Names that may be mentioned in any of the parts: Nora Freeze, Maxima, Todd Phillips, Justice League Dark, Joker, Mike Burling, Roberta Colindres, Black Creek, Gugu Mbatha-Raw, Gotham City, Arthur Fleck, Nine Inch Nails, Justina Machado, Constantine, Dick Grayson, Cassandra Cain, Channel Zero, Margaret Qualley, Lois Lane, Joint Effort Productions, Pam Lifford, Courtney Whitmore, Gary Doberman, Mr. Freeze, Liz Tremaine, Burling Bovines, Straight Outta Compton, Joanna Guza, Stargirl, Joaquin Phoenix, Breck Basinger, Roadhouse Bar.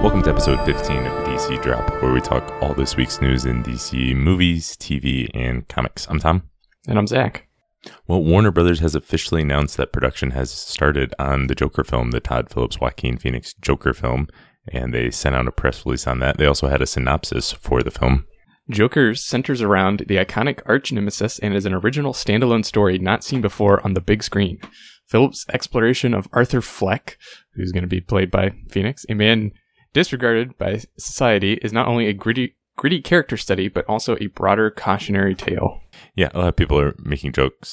Welcome to episode 15 of the DC Drop, where we talk all this week's news in DC movies, TV, and comics. I'm Tom. And I'm Zach. Well, Warner Brothers has officially announced that production has started on the Joker film, the Todd Phillips, Joaquin Phoenix Joker film, and they sent out a press release on that. They also had a synopsis for the film. Joker centers around the iconic arch nemesis and is an original standalone story not seen before on the big screen. Phillips' exploration of Arthur Fleck, who's going to be played by Phoenix, a man disregarded by society, is not only a gritty character study, but also a broader cautionary tale. Yeah, a lot of people are making jokes.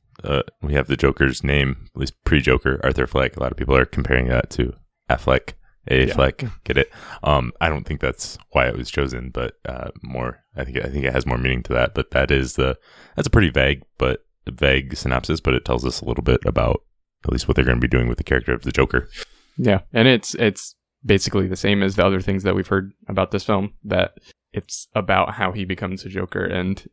We have the Joker's name, at least pre-Joker, Arthur Fleck. A lot of people are comparing that to Affleck, Fleck, get it? I don't think that's why it was chosen, but more, I think it has more meaning to that. But that's a pretty vague synopsis, but it tells us a little bit about at least what they're going to be doing with the character of the Joker. Yeah, and it's basically the same as the other things that we've heard about this film, that it's about how he becomes a Joker, and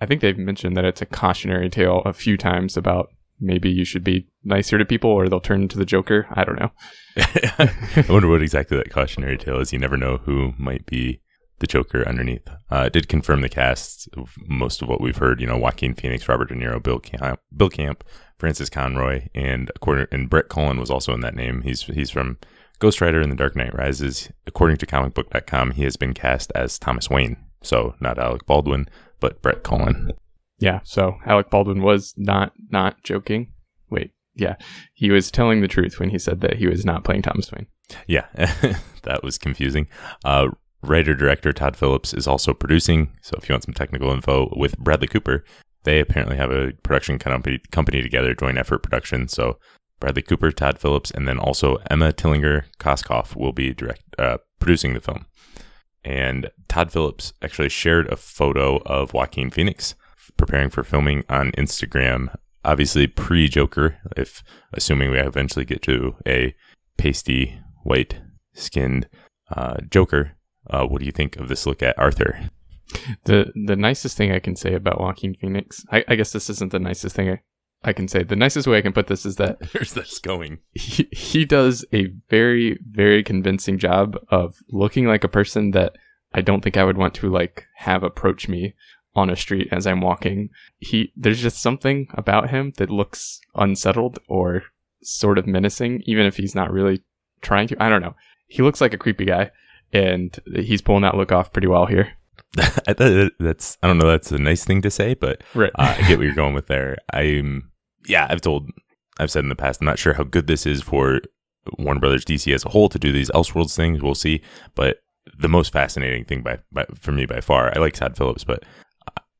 I think they've mentioned that it's a cautionary tale a few times about maybe you should be nicer to people or they'll turn into the Joker. I don't know. I wonder what exactly that cautionary tale is. You never know who might be the Joker underneath. It did confirm the cast of most of what we've heard. You know, Joaquin Phoenix, Robert De Niro, Bill Camp, Francis Conroy, and Brett Cullen was also in that name. He's from Ghost Rider and The Dark Knight Rises. According to comicbook.com, he has been cast as Thomas Wayne. So not Alec Baldwin, but Brett Cullen. Yeah, so Alec Baldwin was not joking. Wait, yeah. He was telling the truth when he said that he was not playing Thomas Wayne. Yeah, that was confusing. Writer-director Todd Phillips is also producing. So if you want some technical info with Bradley Cooper, they apparently have a production company together, Joint Effort Productions. So Bradley Cooper, Todd Phillips, and then also Emma Tillinger-Koskoff will be producing the film. And Todd Phillips actually shared a photo of Joaquin Phoenix preparing for filming on Instagram, obviously pre-Joker, if assuming we eventually get to a pasty, white-skinned Joker. What do you think of this look at Arthur? The nicest thing I can say about Joaquin Phoenix, I guess this isn't the nicest thing I can say. The nicest way I can put this is that there's this going. He does a very, very convincing job of looking like a person that I don't think I would want to have approach me on a street as I'm walking. There's just something about him that looks unsettled or sort of menacing, even if he's not really trying to. I don't know. He looks like a creepy guy, and he's pulling that look off pretty well here. I don't know. That's a nice thing to say, but right. I get what you're going with there. I've said in the past, I'm not sure how good this is for Warner Brothers DC as a whole to do these Elseworlds things. We'll see. But the most fascinating thing for me by far, I like Todd Phillips, but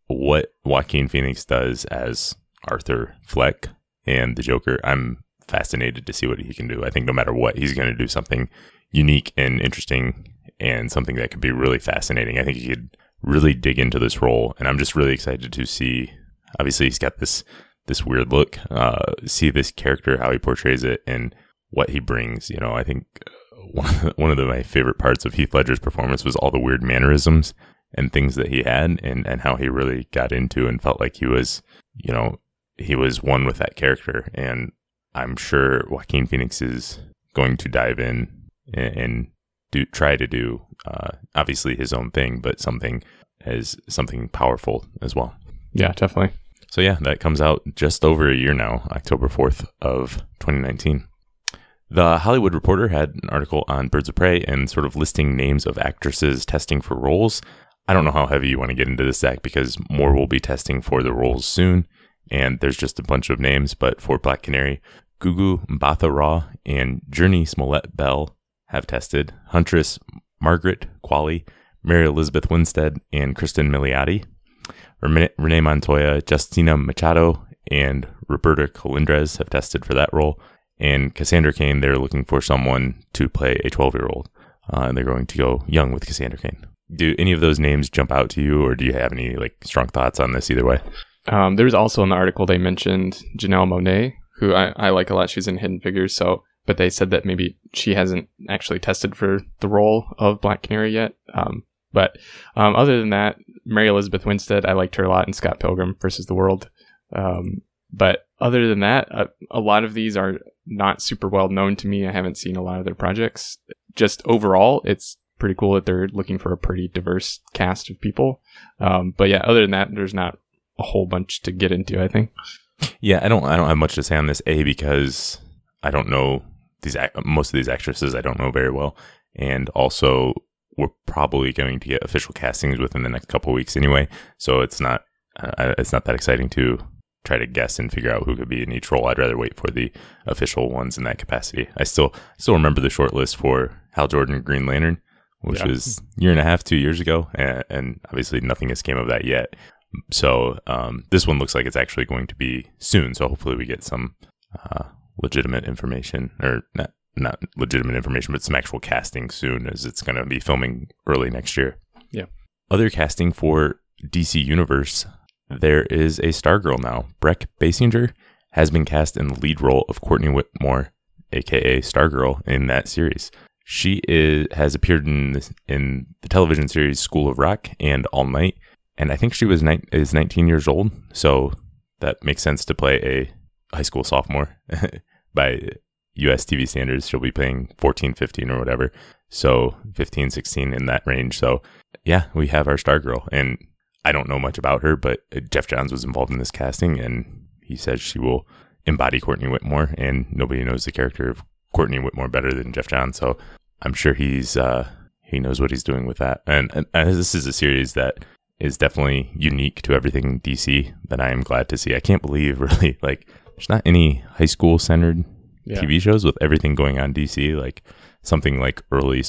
what Joaquin Phoenix does as Arthur Fleck and the Joker, I'm fascinated to see what he can do. I think no matter what, he's going to do something unique and interesting, and something that could be really fascinating. I think he could really dig into this role, and I'm just really excited to see. Obviously, he's got this weird look. See this character, how he portrays it, and what he brings. You know, I think one of my favorite parts of Heath Ledger's performance was all the weird mannerisms and things that he had, and how he really got into and felt like he was one with that character. And I'm sure Joaquin Phoenix is going to dive in and try to do obviously his own thing, but something powerful as well. Yeah, definitely. So yeah, that comes out just over a year now, October 4th of 2019. The Hollywood Reporter had an article on Birds of Prey and sort of listing names of actresses testing for roles. I don't know how heavy you want to get into this, Zach, because more will be testing for the roles soon, and there's just a bunch of names. But for Black Canary, Gugu Mbatha-Raw and Journey Smollett-Bell have tested. Huntress Margaret Qualley, Mary Elizabeth Winstead, and Kristen Milioti. Renee Montoya, Justina Machado, and Roberta Colindres have tested for that role. And Cassandra Cain, they're looking for someone to play a 12-year-old. And they're going to go young with Cassandra Cain. Do any of those names jump out to you, or do you have any strong thoughts on this either way? There was also in the article they mentioned Janelle Monáe, who I like a lot. She's in Hidden Figures, so... But they said that maybe she hasn't actually tested for the role of Black Canary yet. But other than that, Mary Elizabeth Winstead, I liked her a lot in Scott Pilgrim versus the World. But other than that, a lot of these are not super well known to me. I haven't seen a lot of their projects. Just overall, it's pretty cool that they're looking for a pretty diverse cast of people. But yeah, other than that, there's not a whole bunch to get into, I think. Yeah, I don't have much to say on this, because I don't know most of these actresses. I don't know very well, and also we're probably going to get official castings within the next couple of weeks anyway, so it's not that exciting to try to guess and figure out who could be in each role. I'd rather wait for the official ones in that capacity. I still remember the short list for Hal Jordan Green Lantern, which was a year and a half, 2 years ago, and obviously nothing has came of that yet. So this one looks like it's actually going to be soon. So hopefully we get some legitimate information, or not legitimate information, but some actual casting soon, as it's going to be filming early next year. Yeah. Other casting for DC Universe, there is a Stargirl now. Breck Basinger has been cast in the lead role of Courtney Whitmore, aka Stargirl, in that series. She has appeared in the television series School of Rock and All Night. And I think she is 19 years old, so that makes sense to play a high school sophomore. By U.S. TV standards, she'll be playing 14, 15 or whatever. So 15, 16 in that range. So yeah, we have our Stargirl. And I don't know much about her, but Jeff Johns was involved in this casting, and he says she will embody Courtney Whitmore. And nobody knows the character of Courtney Whitmore better than Jeff Johns. So I'm sure he knows what he's doing with that. And this is a series that is definitely unique to everything DC that I am glad to see. I can't believe, really, like, there's not any high school centered TV shows with everything going on DC, like something like early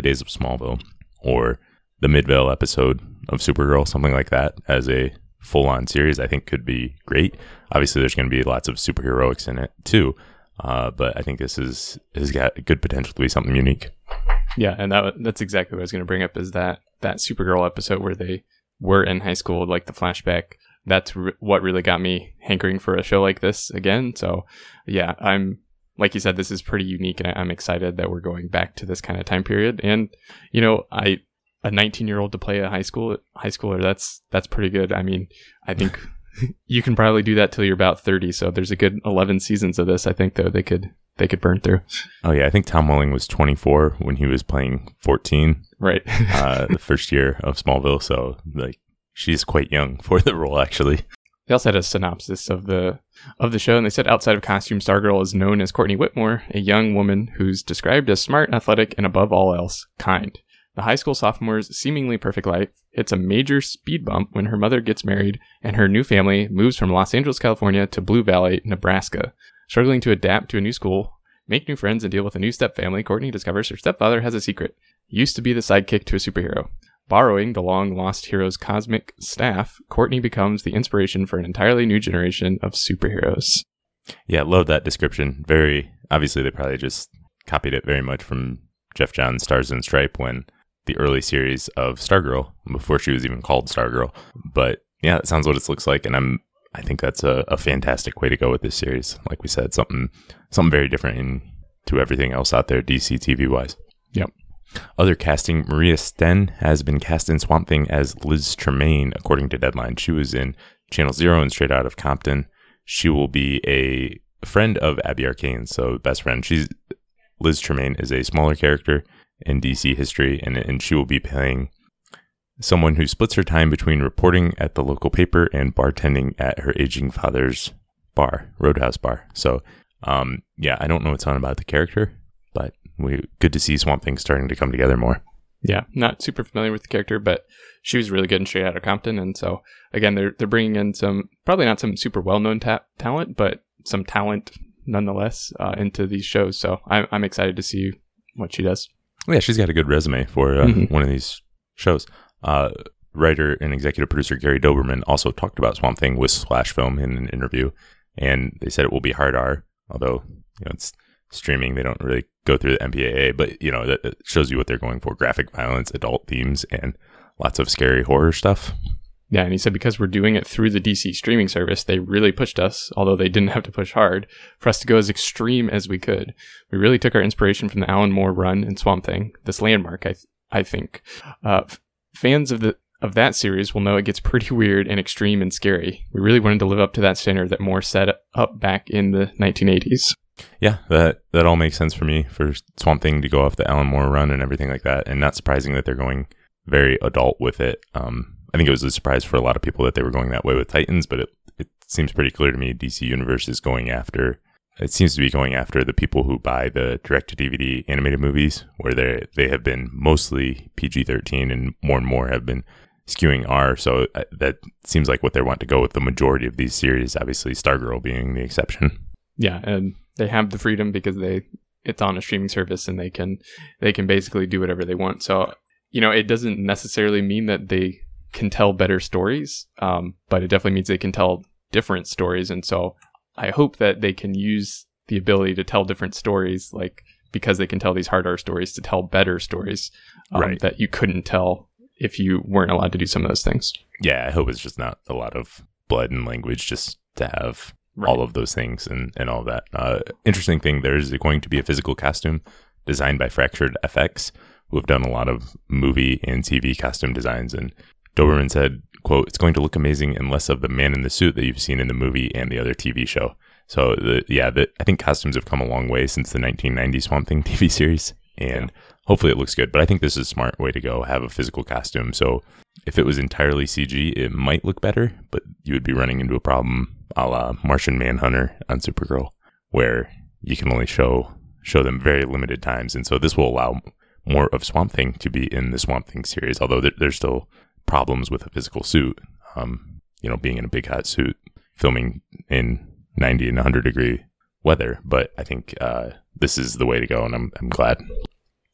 days of Smallville or the Midvale episode of Supergirl, something like that as a full on series, I think could be great. Obviously there's going to be lots of superheroics in it too. But I think this has got good potential to be something unique. Yeah. And that's exactly what I was going to bring up, is that Supergirl episode where they were in high school, like the flashback. That's what really got me hankering for a show like this again. So yeah, I'm, like you said, this is pretty unique, and I'm excited that we're going back to this kind of time period. And, you know, a 19-year-old to play a high schooler, that's pretty good. I mean, I think you can probably do that till you're about 30. So there's a good 11 seasons of this, I think, though, they could burn through. Oh yeah, I think Tom Welling was 24 when he was playing 14, right? The first year of Smallville, so like she's quite young for the role, actually. They also had a synopsis of the show, and they said, outside of costume, Stargirl is known as Courtney Whitmore, a young woman who's described as smart, athletic, and above all else, kind. The high school sophomore's seemingly perfect life hits a major speed bump when her mother gets married and her new family moves from Los Angeles, California to Blue Valley, Nebraska. Struggling to adapt to a new school, make new friends, and deal with a new stepfamily, Courtney discovers her stepfather has a secret. He used to be the sidekick to a superhero. Borrowing the long-lost hero's cosmic staff, Courtney becomes the inspiration for an entirely new generation of superheroes. Yeah, love that description. Very, obviously, they probably just copied it very much from Jeff Johns' Stars and Stripe, when the early series of Stargirl, before she was even called Stargirl. But yeah, that sounds what it looks like, and I think that's a fantastic way to go with this series. Like we said, something very different to everything else out there, DC TV-wise. Yep. Other casting, Maria Sten has been cast in Swamp Thing as Liz Tremaine, according to Deadline. She was in Channel Zero and Straight Out of Compton. She will be a friend of Abby Arcane, so best friend. Liz Tremaine is a smaller character in DC history, and she will be playing someone who splits her time between reporting at the local paper and bartending at her aging father's bar, Roadhouse Bar. So, yeah, I don't know a ton about the character, but good to see Swamp Thing starting to come together more. Yeah, not super familiar with the character, but she was really good in Straight Outta Compton, and so again, they're bringing in some, probably not some super well-known talent, but some talent nonetheless into these shows. So I'm excited to see what she does. Yeah, she's got a good resume for one of these shows. Writer and executive producer Gary Doberman also talked about Swamp Thing with Splash Film in an interview, and they said it will be hard R, although, you know, it's streaming, they don't really go through the MPAA, but, you know, that shows you what they're going for: graphic violence, adult themes, and lots of scary horror stuff. Yeah, and he said, because we're doing it through the DC streaming service, they really pushed us, although they didn't have to push hard, for us to go as extreme as we could. We really took our inspiration from the Alan Moore run in Swamp Thing, this landmark, I think. Fans of that series will know it gets pretty weird and extreme and scary. We really wanted to live up to that standard that Moore set up back in the 1980s. Yeah, that all makes sense for me, for Swamp Thing to go off the Alan Moore run and everything like that. And not surprising that they're going very adult with it. I think it was a surprise for a lot of people that they were going that way with Titans, but it seems pretty clear to me DC Universe is going after... It seems to be going after the people who buy the direct-to-DVD animated movies, where they have been mostly PG-13 and more have been skewing R. So that seems like what they want to go with the majority of these series, obviously Stargirl being the exception. Yeah, and they have the freedom because it's on a streaming service and they can basically do whatever they want. So, it doesn't necessarily mean that they can tell better stories, but it definitely means they can tell different stories. And so... I hope that they can use the ability to tell different stories, like because they can tell these hard R stories, to tell better stories right. That you couldn't tell if you weren't allowed to do some of those things. Yeah, I hope it's just not a lot of blood and language, just to have right. all of those things and all that. Interesting thing, there is going to be a physical costume designed by Fractured FX, who have done a lot of movie and TV costume designs. And Doberman said, quote, "It's going to look amazing and less of the man in the suit that you've seen in the movie and the other TV show." So, I think costumes have come a long way since the 1990 Swamp Thing TV series, and hopefully it looks good. But I think this is a smart way to go, have a physical costume. So if it was entirely CG, it might look better, but you would be running into a problem a la Martian Manhunter on Supergirl, where you can only show them very limited times. And so this will allow more of Swamp Thing to be in the Swamp Thing series, although there's still... problems with a physical suit, being in a big hot suit, filming in 90 and 100 degree weather. But I think this is the way to go, and I'm glad.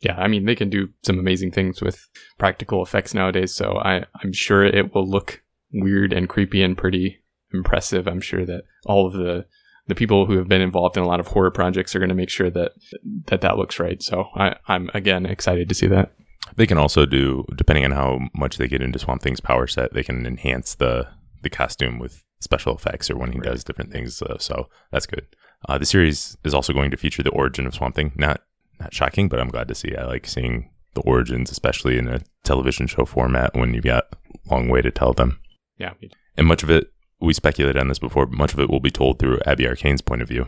Yeah, I mean, they can do some amazing things with practical effects nowadays, so I'm sure it will look weird and creepy and pretty impressive. I'm sure that all of the people who have been involved in a lot of horror projects are going to make sure that looks right. So I'm, again, excited to see that. They can also do, depending on how much they get into Swamp Thing's power set, they can enhance the costume with special effects or when he does different things. So that's good. The series is also going to feature the origin of Swamp Thing. Not shocking, but I'm glad to see. I like seeing the origins, especially in a television show format when you've got a long way to tell them. Yeah. And much of it, we speculated on this before, but much of it will be told through Abby Arcane's point of view.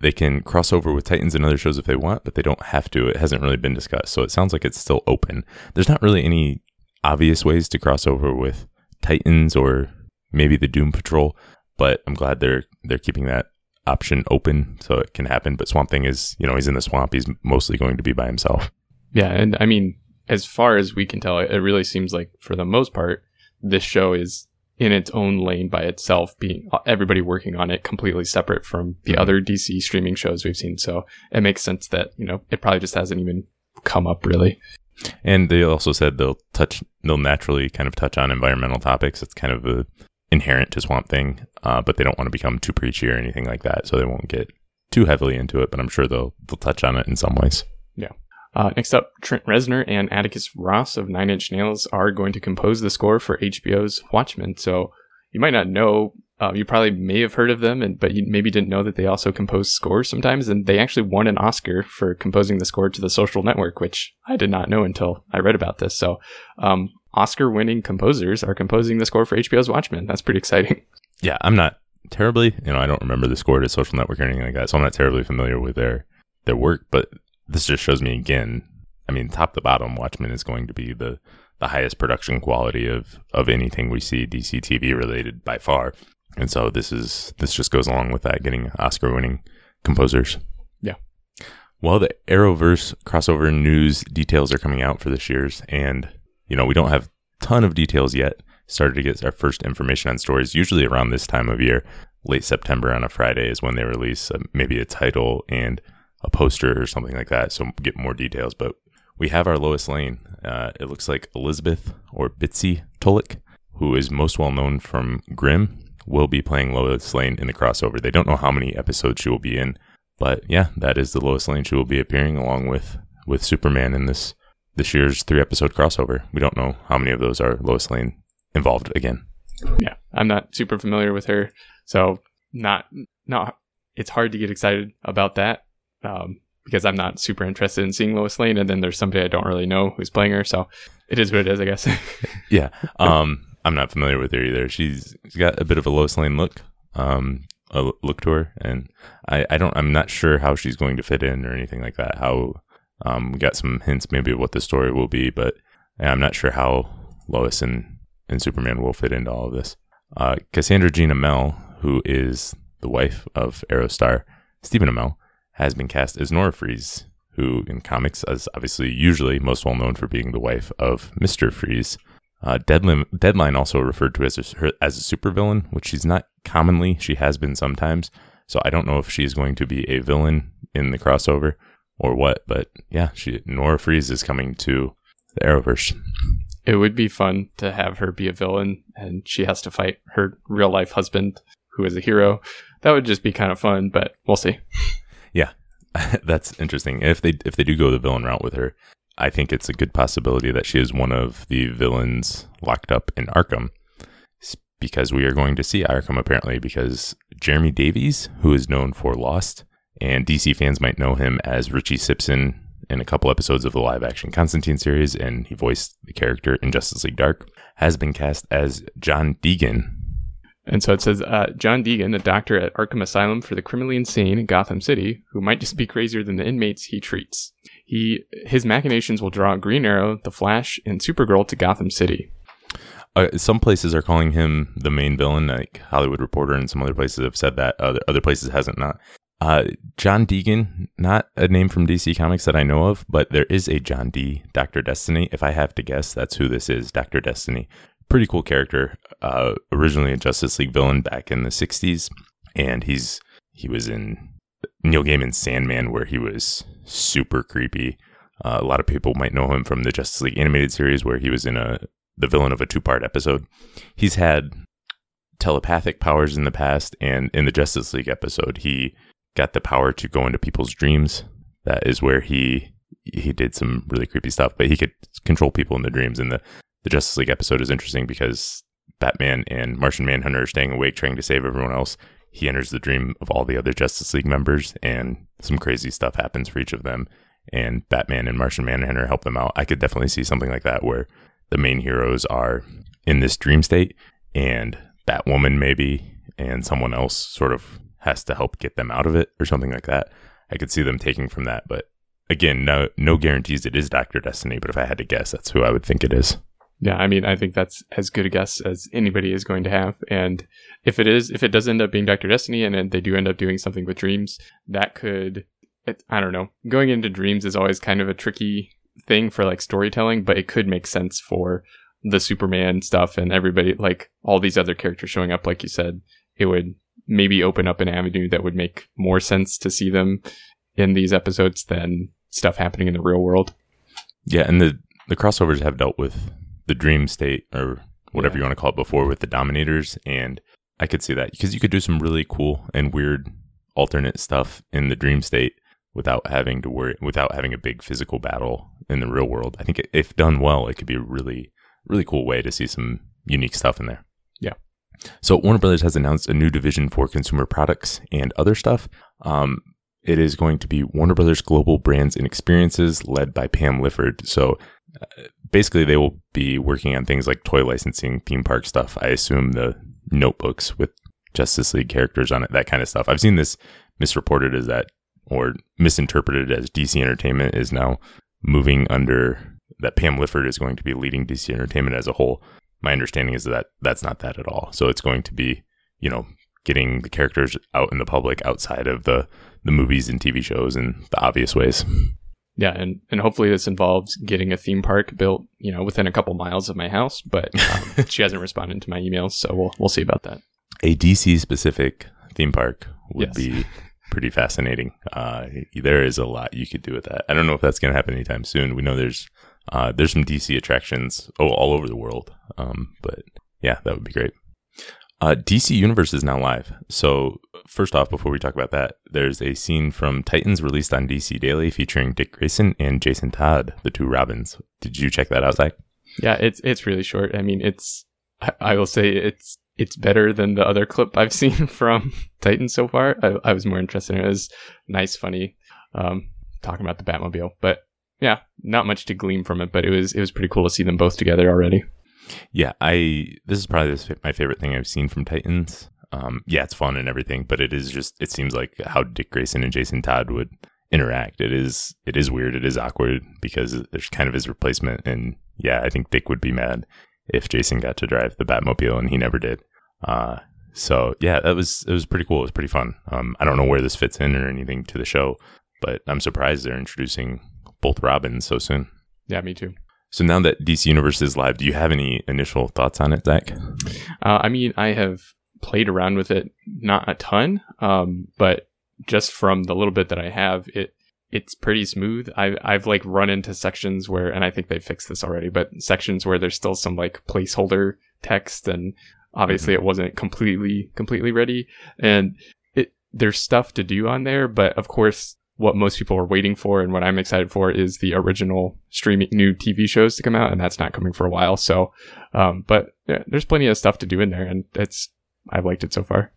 They can cross over with Titans and other shows if they want, but they don't have to. It hasn't really been discussed, so it sounds like it's still open. There's not really any obvious ways to cross over with Titans or maybe the Doom Patrol, but I'm glad they're keeping that option open so it can happen. But Swamp Thing is, he's in the swamp. He's mostly going to be by himself. Yeah, and I mean, as far as we can tell, it really seems like, for the most part, this show is... in its own lane by itself, being everybody working on it completely separate from the other DC streaming shows we've seen. So it makes sense that, it probably just hasn't even come up really. And they also said they'll naturally kind of touch on environmental topics. It's kind of inherent to Swamp Thing, but they don't want to become too preachy or anything like that. So they won't get too heavily into it, but I'm sure they'll touch on it in some ways. Yeah. Next up, Trent Reznor and Atticus Ross of Nine Inch Nails are going to compose the score for HBO's Watchmen. So you might not know, you probably may have heard of them, but you maybe didn't know that they also compose scores sometimes. And they actually won an Oscar for composing the score to The Social Network, which I did not know until I read about this. So Oscar-winning composers are composing the score for HBO's Watchmen. That's pretty exciting. Yeah, I'm not terribly, I don't remember the score to Social Network or anything like that, so I'm not terribly familiar with their work, but... this just shows me again, I mean, top to bottom, Watchmen is going to be the highest production quality of anything we see DC TV related by far. And so this just goes along with that, getting Oscar-winning composers. Yeah. Well, the Arrowverse crossover news details are coming out for this year's. And, we don't have a ton of details yet. Started to get our first information on stories, usually around this time of year. Late September on a Friday is when they release maybe a title and... a poster or something like that, so get more details. But we have our Lois Lane. It looks like Elizabeth, or Bitsy Tulloch, who is most well known from Grimm, will be playing Lois Lane in the crossover. They don't know how many episodes she will be in, but yeah, that is the Lois Lane she will be appearing along with Superman in this year's 3-episode crossover. We don't know how many of those are Lois Lane involved again. Yeah, I'm not super familiar with her, so it's hard to get excited about that. Because I'm not super interested in seeing Lois Lane, and then there's somebody I don't really know who's playing her, so it is what it is, I guess. Yeah, I'm not familiar with her either. She's got a bit of a Lois Lane look. a look to her, and I'm not sure how she's going to fit in or anything like that. We got some hints maybe of what the story will be, but I'm not sure how Lois and Superman will fit into all of this. Cassandra Jean Amell, who is the wife of Arrow star Stephen Amell, has been cast as Nora Freeze, who in comics is obviously usually most well known for being the wife of Mr. Freeze. Deadline also referred to her as a supervillain, which she's not commonly. She has been sometimes. So I don't know if she's going to be a villain in the crossover or what. But yeah, Nora Freeze is coming to the Arrowverse. It would be fun to have her be a villain, and she has to fight her real life husband, who is a hero. That would just be kind of fun, but we'll see. Yeah, that's interesting. If they do go the villain route with her, I think it's a good possibility that she is one of the villains locked up in Arkham, because we are going to see Arkham apparently, because Jeremy Davies, who is known for Lost, and DC fans might know him as Richie Simpson in a couple episodes of the live action Constantine series, and he voiced the character in Justice League Dark, has been cast as John Deegan. And so it says, John Deegan, a doctor at Arkham Asylum for the criminally insane in Gotham City, who might just be crazier than the inmates he treats. His machinations will draw Green Arrow, The Flash, and Supergirl to Gotham City. Some places are calling him the main villain, like Hollywood Reporter, and some other places have said that. Other places hasn't not. John Deegan, not a name from DC Comics that I know of, but there is a John D, Dr. Destiny. If I have to guess, that's who this is, Dr. Destiny. Pretty cool character, originally a Justice League villain back in the 60s, and he was in Neil Gaiman's Sandman, where he was super creepy. A lot of people might know him from the Justice League animated series, where he was the villain of a two-part episode. He's had telepathic powers in the past, and in the Justice League episode, he got the power to go into people's dreams. That is where he did some really creepy stuff, but he could control people in their dreams. And The Justice League episode is interesting because Batman and Martian Manhunter are staying awake trying to save everyone else. He enters the dream of all the other Justice League members, and some crazy stuff happens for each of them. And Batman and Martian Manhunter help them out. I could definitely see something like that where the main heroes are in this dream state, and Batwoman maybe, and someone else sort of has to help get them out of it or something like that. I could see them taking from that. But again, no guarantees it is Dr. Destiny, but if I had to guess, that's who I would think it is. Yeah, I mean, I think that's as good a guess as anybody is going to have. And if it does end up being Dr. Destiny and they do end up doing something with dreams, that could, I don't know. Going into dreams is always kind of a tricky thing for like storytelling, but it could make sense for the Superman stuff and everybody, like all these other characters showing up, like you said. It would maybe open up an avenue that would make more sense to see them in these episodes than stuff happening in the real world. Yeah, and the crossovers have dealt with the dream state, or whatever you want to call it, before with the Dominators, and I could see that because you could do some really cool and weird alternate stuff in the dream state without having a big physical battle in the real world. I think if done well, it could be a really, really cool way to see some unique stuff in there. Yeah. So Warner Brothers has announced a new division for consumer products and other stuff. It is going to be Warner Brothers Global Brands and Experiences, led by Pam Lifford. So basically, they will be working on things like toy licensing, theme park stuff. I assume the notebooks with Justice League characters on it, that kind of stuff. I've seen this misreported as that, or misinterpreted as DC Entertainment is now moving under that Pam Lifford is going to be leading DC Entertainment as a whole. My understanding is that that's not that at all. So it's going to be, getting the characters out in the public outside of the movies and TV shows in the obvious ways. Yeah, and hopefully this involves getting a theme park built, within a couple miles of my house, but she hasn't responded to my emails, so we'll see about that. A DC-specific theme park would be pretty fascinating. There is a lot you could do with that. I don't know if that's going to happen anytime soon. We know there's some DC attractions all over the world, but yeah, that would be great. DC Universe is now live. So first off, before we talk about that, there's a scene from Titans released on DC Daily featuring Dick Grayson and Jason Todd, the two Robins. Did you check that out, Zach? Yeah, it's really short. I mean, I will say it's better than the other clip I've seen from Titans so far. I was more interested in it. It was nice, funny, talking about the Batmobile. But yeah, not much to glean from it, but it was pretty cool to see them both together already. Yeah, this is probably my favorite thing I've seen from Titans. Yeah, it's fun and everything, but it is just, it seems like how Dick Grayson and Jason Todd would interact. It is weird. It is awkward because there's kind of his replacement. And yeah, I think Dick would be mad if Jason got to drive the Batmobile and he never did. So yeah, it was pretty cool. It was pretty fun. I don't know where this fits in or anything to the show, but I'm surprised they're introducing both Robins so soon. Yeah, me too. So now that DC Universe is live, do you have any initial thoughts on it, Zach? I mean, I have played around with it, not a ton, but just from the little bit that I have, it's pretty smooth. I've like run into sections where, and I think they fixed this already, but sections where there's still some like placeholder text, and obviously it wasn't completely ready, and there's stuff to do on there, but of course what most people are waiting for and what I'm excited for is the original streaming new TV shows to come out, and that's not coming for a while. So, but yeah, there's plenty of stuff to do in there, and I've liked it so far.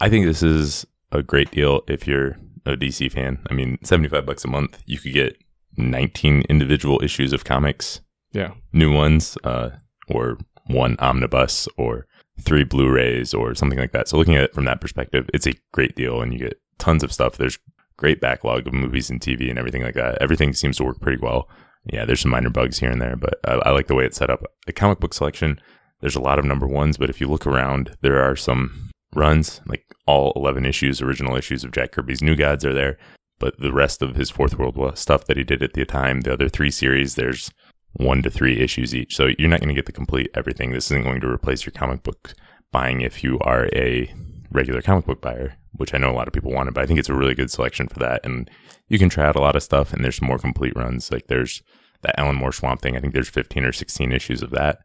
I think this is a great deal if you're a DC fan. I mean, $75 a month, you could get 19 individual issues of comics. Yeah. New ones, or one omnibus or 3 Blu-rays or something like that. So looking at it from that perspective, it's a great deal, and you get tons of stuff. There's great backlog of movies and TV and everything like that. Everything seems to work pretty well. Yeah, there's some minor bugs here and there, but I like the way it's set up. The comic book selection, there's a lot of number ones, but if you look around, there are some runs, like all 11 issues, original issues of Jack Kirby's New Gods are there, but the rest of his Fourth World stuff that he did at the time, the other 3 series, there's 1 to 3 issues each. So you're not going to get the complete everything. This isn't going to replace your comic book buying if you are a regular comic book buyer, which I know a lot of people wanted, but I think it's a really good selection for that. And you can try out a lot of stuff, and there's some more complete runs. Like there's that Alan Moore Swamp thing. I think there's 15 or 16 issues of that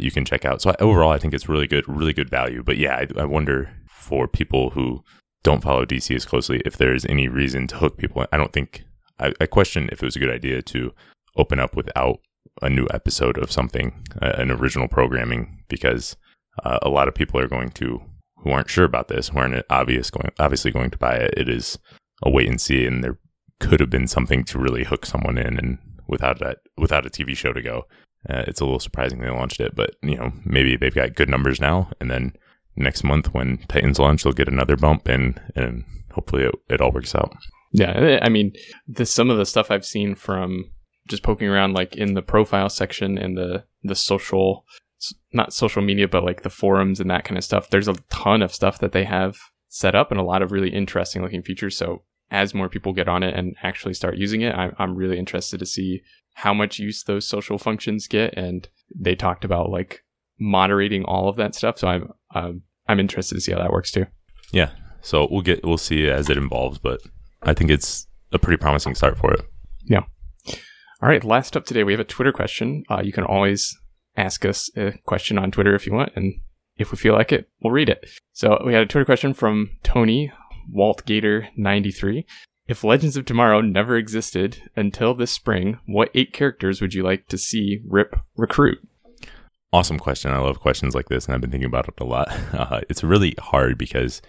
you can check out. So overall, I think it's really good value. But yeah, I wonder for people who don't follow DC as closely, if there's any reason to hook people. I don't think, I question if it was a good idea to open up without a new episode of something, an original programming, because a lot of people are going to, who aren't sure about this, who aren't obviously going to buy it. It is a wait and see, and there could have been something to really hook someone in, and without a TV show to go. It's a little surprising they launched it, but you know, maybe they've got good numbers now, and then next month when Titans launch, they'll get another bump, and hopefully it all works out. Yeah, I mean, some of the stuff I've seen from just poking around, like in the profile section and the social, not social media, but like the forums and that kind of stuff, there's a ton of stuff that they have set up and a lot of really interesting looking features. So as more people get on it and actually start using it, I'm really interested to see how much use those social functions get. And they talked about like moderating all of that stuff. So I'm interested to see how that works too. Yeah. So we'll see as it evolves, but I think it's a pretty promising start for it. Yeah. All right. Last up today, we have a Twitter question. You can always ask us a question on Twitter if you want, and if we feel like it, we'll read it. So we had a Twitter question from Tony WaltGator93. If Legends of Tomorrow never existed until this spring, what 8 characters would you like to see Rip recruit? Awesome question. I love questions like this, and I've been thinking about it a lot. It's really hard because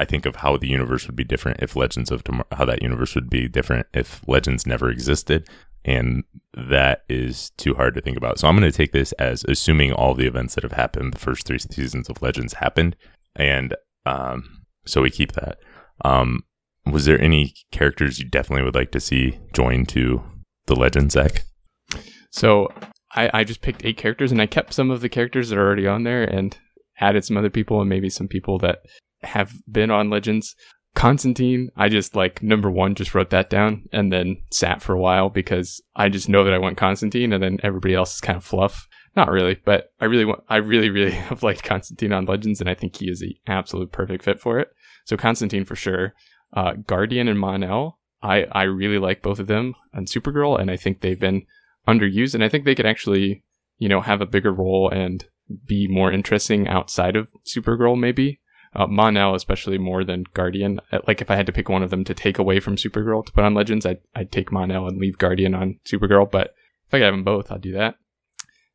I think of how the universe would be different if Legends of Tomorrow, how that universe would be different if Legends never existed. And that is too hard to think about. So I'm going to take this as assuming all the events that have happened, the first 3 seasons of Legends happened. And so we keep that. Was there any characters you definitely would like to see join to the Legends, Zach? So I just picked 8 characters, and I kept some of the characters that are already on there and added some other people and maybe some people that have been on Legends. Constantine, I just like number 1, just wrote that down and then sat for a while because I just know that I want Constantine, and then everybody else is kind of fluff. Not really, but I really have liked Constantine on Legends, and I think he is the absolute perfect fit for it. So Constantine for sure. Guardian and Mon-El, I really like both of them on Supergirl, and I think they've been underused, and I think they could actually, you know, have a bigger role and be more interesting outside of Supergirl maybe. Mon-El especially more than Guardian. Like if I had to pick one of them to take away from Supergirl to put on Legends, I'd take Mon-El and leave Guardian on Supergirl. But if I could have them both, I'd do that.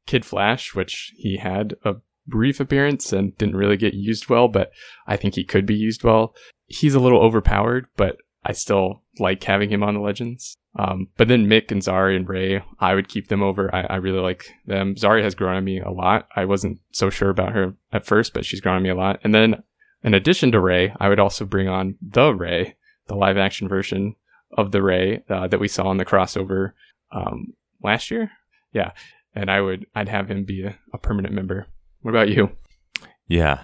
Kid Flash, which he had a brief appearance and didn't really get used well, but I think he could be used well. He's a little overpowered, but I still like having him on the Legends. But then Mick and Zari and Ray, I would keep them over. I really like them. Zari has grown on me a lot. I wasn't so sure about her at first, but she's grown on me a lot. And then in addition to Ray, I would also bring on the Ray, the live action version of the Ray that we saw in the crossover last year. Yeah. And I'd have him be a permanent member. What about you? Yeah.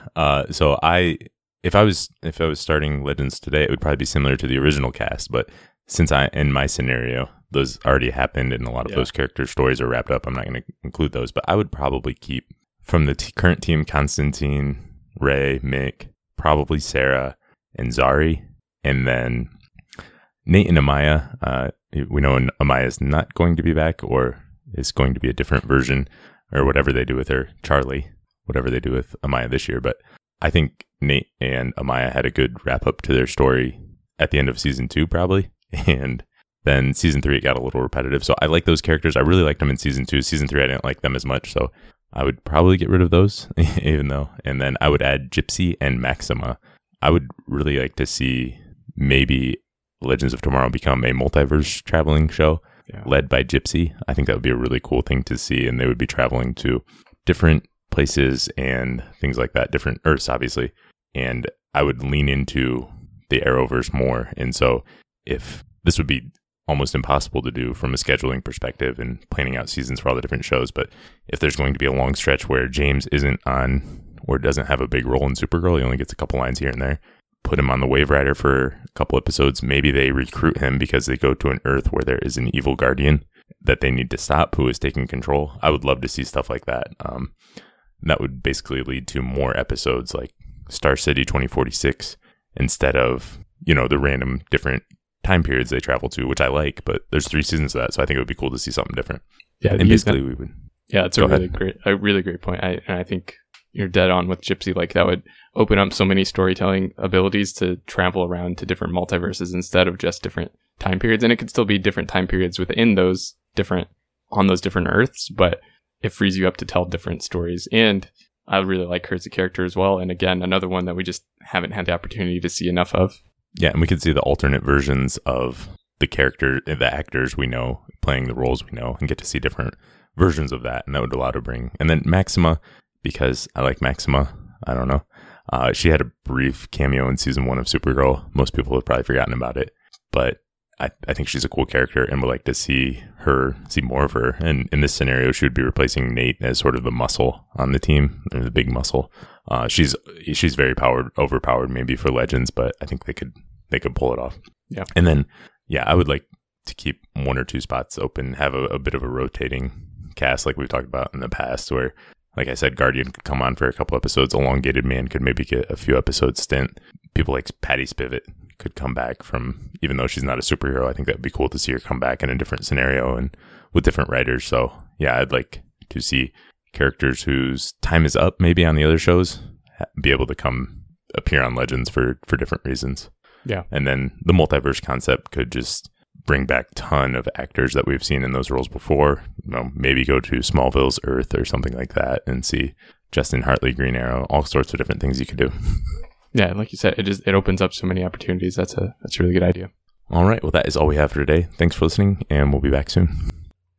So if I was starting Legends today, it would probably be similar to the original cast, but since in my scenario, those already happened and a lot of those character stories are wrapped up, I'm not going to include those, but I would probably keep from the current team, Constantine, Ray, Mick, probably Sarah and Zari. And then Nate and Amaya, we know Amaya is not going to be back or is going to be a different version or whatever they do with her, Charlie, whatever they do with Amaya this year. But I think Nate and Amaya had a good wrap up to their story at the end of season 2, probably. And then season 3, it got a little repetitive. So I like those characters. I really liked them in season 2. Season 3, I didn't like them as much. So I would probably get rid of those, even though. And then I would add Gypsy and Maxima. I would really like to see maybe Legends of Tomorrow become a multiverse traveling show led by Gypsy. I think that would be a really cool thing to see. And they would be traveling to different places and things like that, different Earths, obviously. And I would lean into the Arrowverse more. And so if this would be almost impossible to do from a scheduling perspective and planning out seasons for all the different shows, but if there's going to be a long stretch where James isn't on or doesn't have a big role in Supergirl, he only gets a couple lines here and there, put him on the Wave Rider for a couple episodes. Maybe they recruit him because they go to an Earth where there is an evil guardian that they need to stop who is taking control. I would love to see stuff like that. That would basically lead to more episodes like Star City 2046 instead of, the random different time periods they travel to, which I like, but there's 3 seasons of that. So I think it would be cool to see something different. Yeah. And basically we would. Yeah. It's a really great point. I think you're dead on with Gypsy. Like that would open up so many storytelling abilities to travel around to different multiverses instead of just different time periods. And it could still be different time periods within those different, on those different Earths, but it frees you up to tell different stories. And I really like her as a character as well. And again, another one that we just haven't had the opportunity to see enough of. Yeah, and we could see the alternate versions of the character, the actors we know playing the roles we know, and get to see different versions of that. And that would allow to bring. And then Maxima, because I like Maxima. I don't know. She had a brief cameo in season 1 of Supergirl. Most people have probably forgotten about it, but I think she's a cool character and would like to see more of her. And in this scenario, she would be replacing Nate as sort of the muscle on the team, the big muscle. She's very overpowered maybe for Legends, but I think they could pull it off. Yeah. And then, I would like to keep 1 or 2 spots open, have a bit of a rotating cast like we've talked about in the past where, like I said, Guardian could come on for a couple episodes. Elongated Man could maybe get a few episodes stint. People like Patty Spivot could come back from, even though she's not a superhero, I think that'd be cool to see her come back in a different scenario and with different writers. So yeah, I'd like to see characters whose time is up maybe on the other shows be able to come appear on Legends for different reasons. Yeah. And then the multiverse concept could just bring back ton of actors that we've seen in those roles before, maybe go to Smallville's Earth or something like that and see Justin Hartley, Green Arrow, all sorts of different things you could do. Yeah, like you said, it opens up so many opportunities. That's a really good idea. All right, well, that is all we have for today. Thanks for listening, and we'll be back soon.